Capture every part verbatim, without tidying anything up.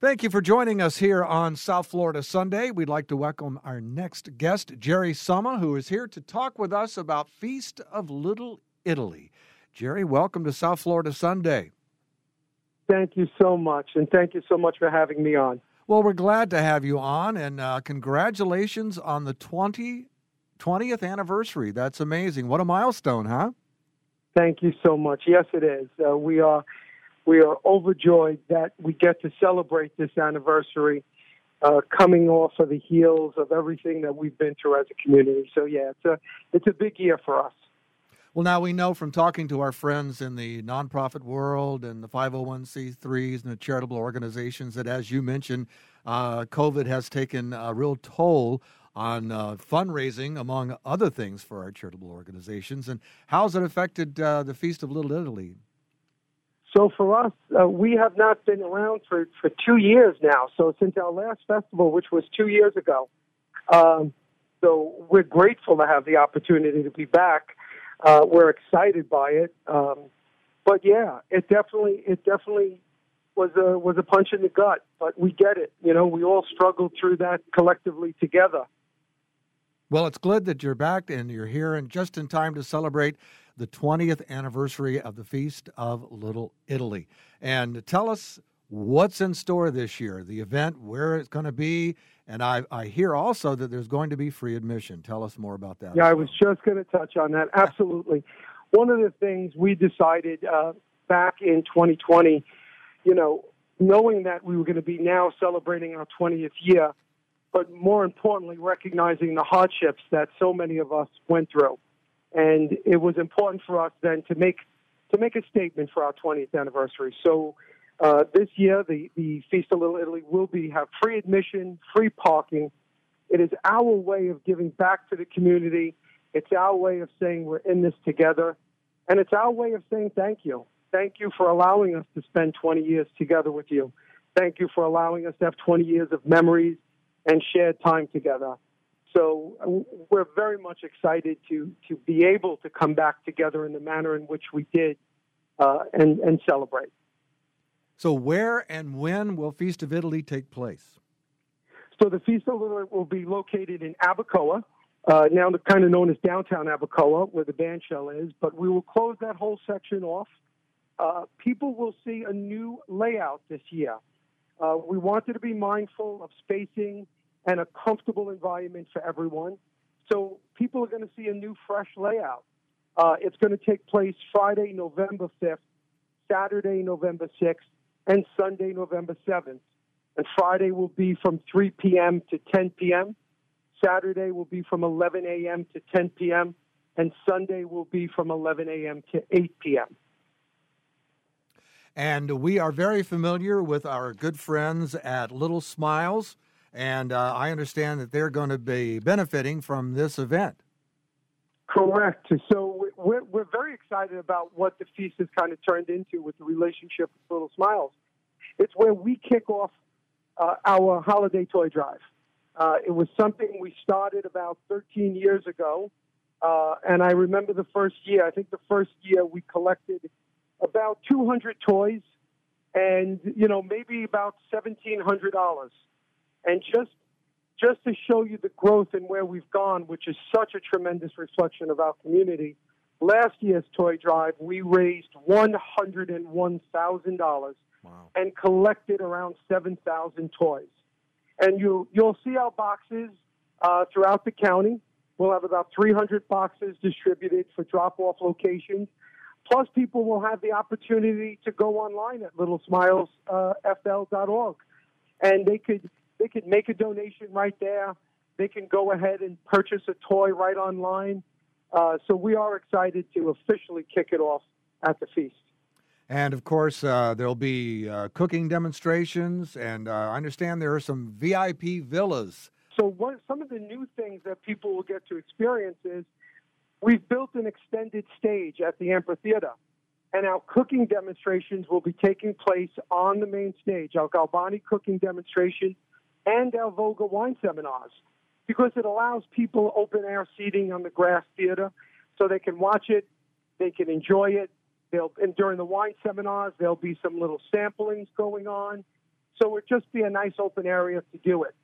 Thank you for joining us here on South Florida Sunday. We'd like to welcome our next guest, Jerry Summa, who is here to talk with us about Feast of Little Italy. Jerry, welcome to South Florida Sunday. Thank you so much, and thank you so much for having me on. Well, we're glad to have you on, and uh, congratulations on the twentieth anniversary. That's amazing. What a milestone, huh? Thank you so much. Yes, it is. Uh, we are... We are overjoyed that we get to celebrate this anniversary uh, coming off of the heels of everything that we've been through as a community. So, yeah, it's a, it's a big year for us. Well, now we know from talking to our friends in the nonprofit world and the five oh one c threes and the charitable organizations that, as you mentioned, uh, COVID has taken a real toll on uh, fundraising, among other things, for our charitable organizations. And how's it affected uh, the Feast of Little Italy? So for us, uh, we have not been around for, for two years now. So since our last festival, which was two years ago. Um, so we're grateful to have the opportunity to be back. Uh, we're excited by it. Um, but yeah, it definitely, it definitely was a, was a punch in the gut, but we get it. You know, we all struggled through that collectively together. Well, it's good that you're back and you're here and just in time to celebrate the twentieth anniversary of the Feast of Little Italy. And tell us what's in store this year, the event, where it's going to be. And I, I hear also that there's going to be free admission. Tell us more about that. Yeah, I was just going to touch on that. Absolutely. One of the things we decided uh, back in twenty twenty, you know, knowing that we were going to be now celebrating our twentieth year, but more importantly, recognizing the hardships that so many of us went through. And it was important for us then to make to make a statement for our twentieth anniversary. So uh, this year, the, the Feast of Little Italy will be have free admission, free parking. It is our way of giving back to the community. It's our way of saying we're in this together. And it's our way of saying thank you. Thank you for allowing us to spend twenty years together with you. Thank you for allowing us to have twenty years of memories and shared time together. So we're very much excited to to be able to come back together in the manner in which we did uh, and, and celebrate. So where and when will Feast of Italy take place? So the Feast of Italy will be located in Abacoa, uh, now kind of known as downtown Abacoa, where the band shell is, but we will close that whole section off. Uh, people will see a new layout this year. Uh, we wanted to be mindful of spacing and a comfortable environment for everyone. So people are going to see a new, fresh layout. Uh, it's going to take place Friday, November fifth, Saturday, November sixth, and Sunday, November seventh. And Friday will be from three p.m. to ten p.m. Saturday will be from eleven a.m. to ten p.m. And Sunday will be from eleven a.m. to eight p.m. And we are very familiar with our good friends at Little Smiles, and uh, I understand that they're going to be benefiting from this event. Correct. So we're, we're very excited about what the feast has kind of turned into with the relationship with Little Smiles. It's where we kick off uh, our holiday toy drive. Uh, it was something we started about thirteen years ago, uh, and I remember the first year. I think the first year we collected about two hundred toys and, you know, maybe about seventeen hundred dollars. And just just to show you the growth and where we've gone, which is such a tremendous reflection of our community, last year's toy drive, we raised one hundred one thousand dollars. Wow. And collected around seven thousand toys. And you, you'll see our boxes uh, throughout the county. We'll have about three hundred boxes distributed for drop-off locations. Plus, people will have the opportunity to go online at little smiles f l dot org, and they could they could make a donation right there. They can go ahead and purchase a toy right online. Uh, so we are excited to officially kick it off at the feast. And, of course, uh, there'll be uh, cooking demonstrations, and uh, I understand there are some V I P villas. So one, some of the new things that people will get to experience is we've built an extended stage at the amphitheater, and our cooking demonstrations will be taking place on the main stage, our Galbani cooking demonstration and our Vogel wine seminars, because it allows people open-air seating on the grass theater so they can watch it, they can enjoy it. They'll, and during the wine seminars, there'll be some little samplings going on. So it would just be a nice open area to do it.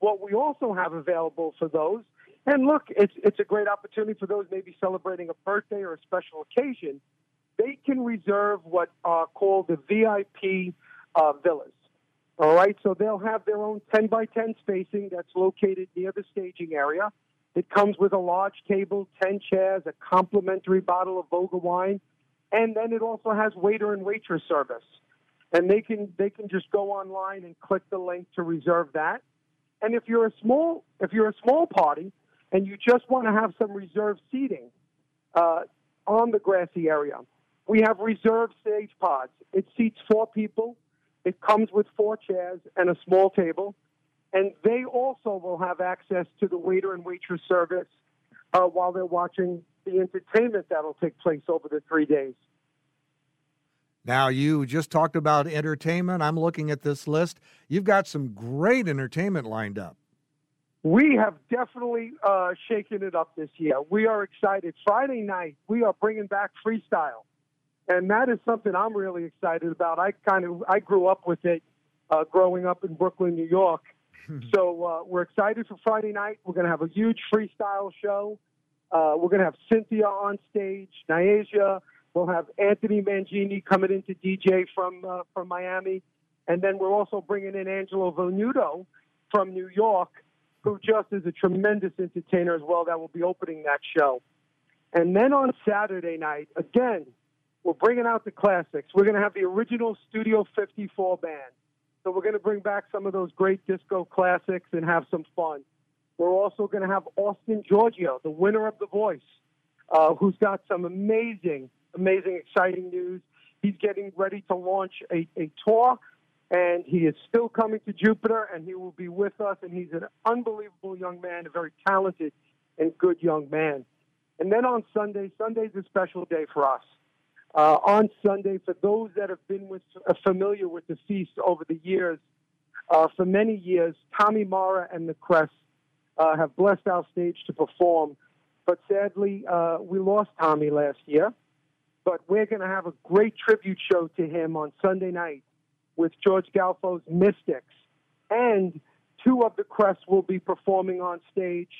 What we also have available for those, and look, it's it's a great opportunity for those maybe celebrating a birthday or a special occasion, they can reserve what are called the V I P uh, villas. All right, so they'll have their own ten by ten spacing that's located near the staging area. It comes with a large table, ten chairs, a complimentary bottle of Vogel wine, and then it also has waiter and waitress service. And they can they can just go online and click the link to reserve that. And if you're a small if you're a small party and you just want to have some reserved seating uh, on the grassy area, we have reserved stage pods. It seats four people. It comes with four chairs and a small table. And they also will have access to the waiter and waitress service uh, while they're watching the entertainment that'll take place over the three days. Now, you just talked about entertainment. I'm looking at this list. You've got some great entertainment lined up. We have definitely uh, shaken it up this year. We are excited. Friday night, we are bringing back freestyle. And that is something I'm really excited about. I kind of I grew up with it uh, growing up in Brooklyn, New York. So uh, we're excited for Friday night. We're going to have a huge freestyle show. Uh, we're going to have Cynthia on stage, Niasia. We'll have Anthony Mangini coming in to D J from uh, from Miami. And then we're also bringing in Angelo Venudo from New York, who just is a tremendous entertainer as well, that will be opening that show. And then on Saturday night, again, we're bringing out the classics. We're going to have the original Studio fifty-four band. So we're going to bring back some of those great disco classics and have some fun. We're also going to have Austin Giorgio, the winner of The Voice, uh, who's got some amazing, amazing, exciting news. He's getting ready to launch a, a tour, and he is still coming to Jupiter, and he will be with us, and he's an unbelievable young man, a very talented and good young man. And then on Sunday, Sunday's a special day for us. Uh, on Sunday, for those that have been with, uh, familiar with the feast over the years, uh, for many years, Tommy Mara and the Crest uh, have blessed our stage to perform. But sadly, uh, we lost Tommy last year. But we're going to have a great tribute show to him on Sunday night with George Galfo's Mystics. And two of the Crests will be performing on stage.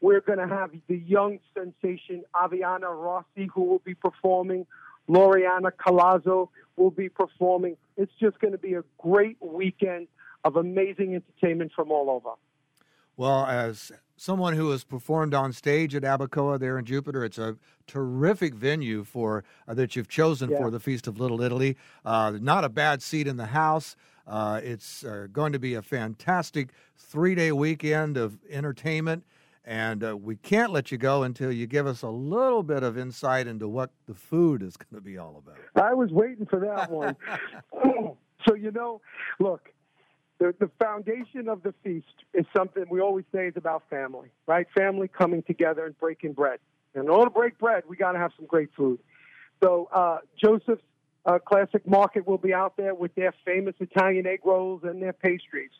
We're going to have the young sensation Aviana Rossi, who will be performing. Loriana Calazo will be performing. It's just going to be a great weekend of amazing entertainment from all over. Well, as someone who has performed on stage at Abacoa there in Jupiter, it's a terrific venue for uh, that you've chosen yeah. for the Feast of Little Italy. Uh, not a bad seat in the house. Uh, it's uh, going to be a fantastic three-day weekend of entertainment. And uh, we can't let you go until you give us a little bit of insight into what the food is going to be all about. I was waiting for that one. So, you know, look, the, the foundation of the feast is something we always say is about family, right? Family coming together and breaking bread. And in order to break bread, we got to have some great food. So uh, Joseph's uh, Classic Market will be out there with their famous Italian egg rolls and their pastries.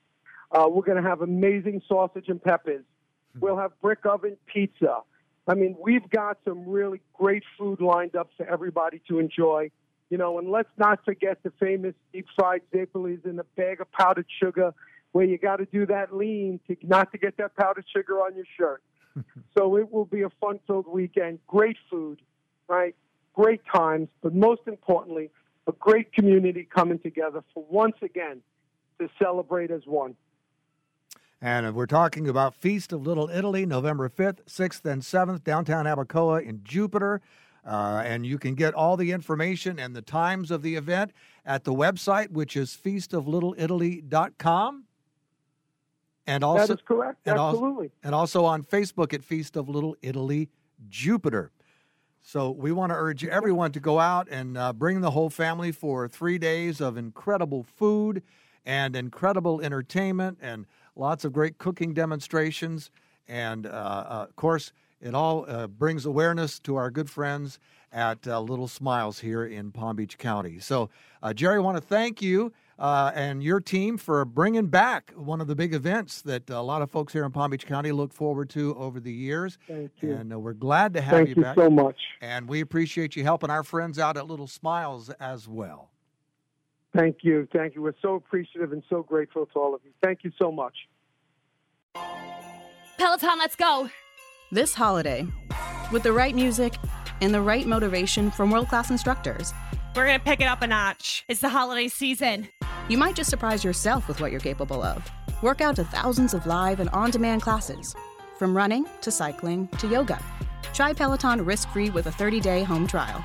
Uh, we're going to have amazing sausage and peppers. We'll have brick oven pizza. I mean, we've got some really great food lined up for everybody to enjoy. You know, and let's not forget the famous deep-fried zappalis in a bag of powdered sugar, where you got to do that lean to not to get that powdered sugar on your shirt. So it will be a fun-filled weekend. Great food, right? Great times, but most importantly, a great community coming together for once again to celebrate as one. And we're talking about Feast of Little Italy, November fifth, sixth, and seventh, downtown Abacoa in Jupiter. Uh, and you can get all the information and the times of the event at the website, which is feast of little italy dot com. And also, that is correct. And Absolutely. Also, and also on Facebook at Feast of Little Italy Jupiter. So we want to urge everyone to go out and uh, bring the whole family for three days of incredible food and incredible entertainment and lots of great cooking demonstrations, and, uh, uh, of course, it all uh, brings awareness to our good friends at uh, Little Smiles here in Palm Beach County. So, uh, Jerry, I want to thank you uh, and your team for bringing back one of the big events that a lot of folks here in Palm Beach County look forward to over the years. Thank you. And uh, we're glad to have thank you, you back. Thank you so much. And we appreciate you helping our friends out at Little Smiles as well. Thank you. Thank you. We're so appreciative and so grateful to all of you. Thank you so much. Peloton, let's go. This holiday, with the right music and the right motivation from world-class instructors, we're going to pick it up a notch. It's the holiday season. You might just surprise yourself with what you're capable of. Work out to thousands of live and on-demand classes, from running to cycling to yoga. Try Peloton risk-free with a thirty-day home trial.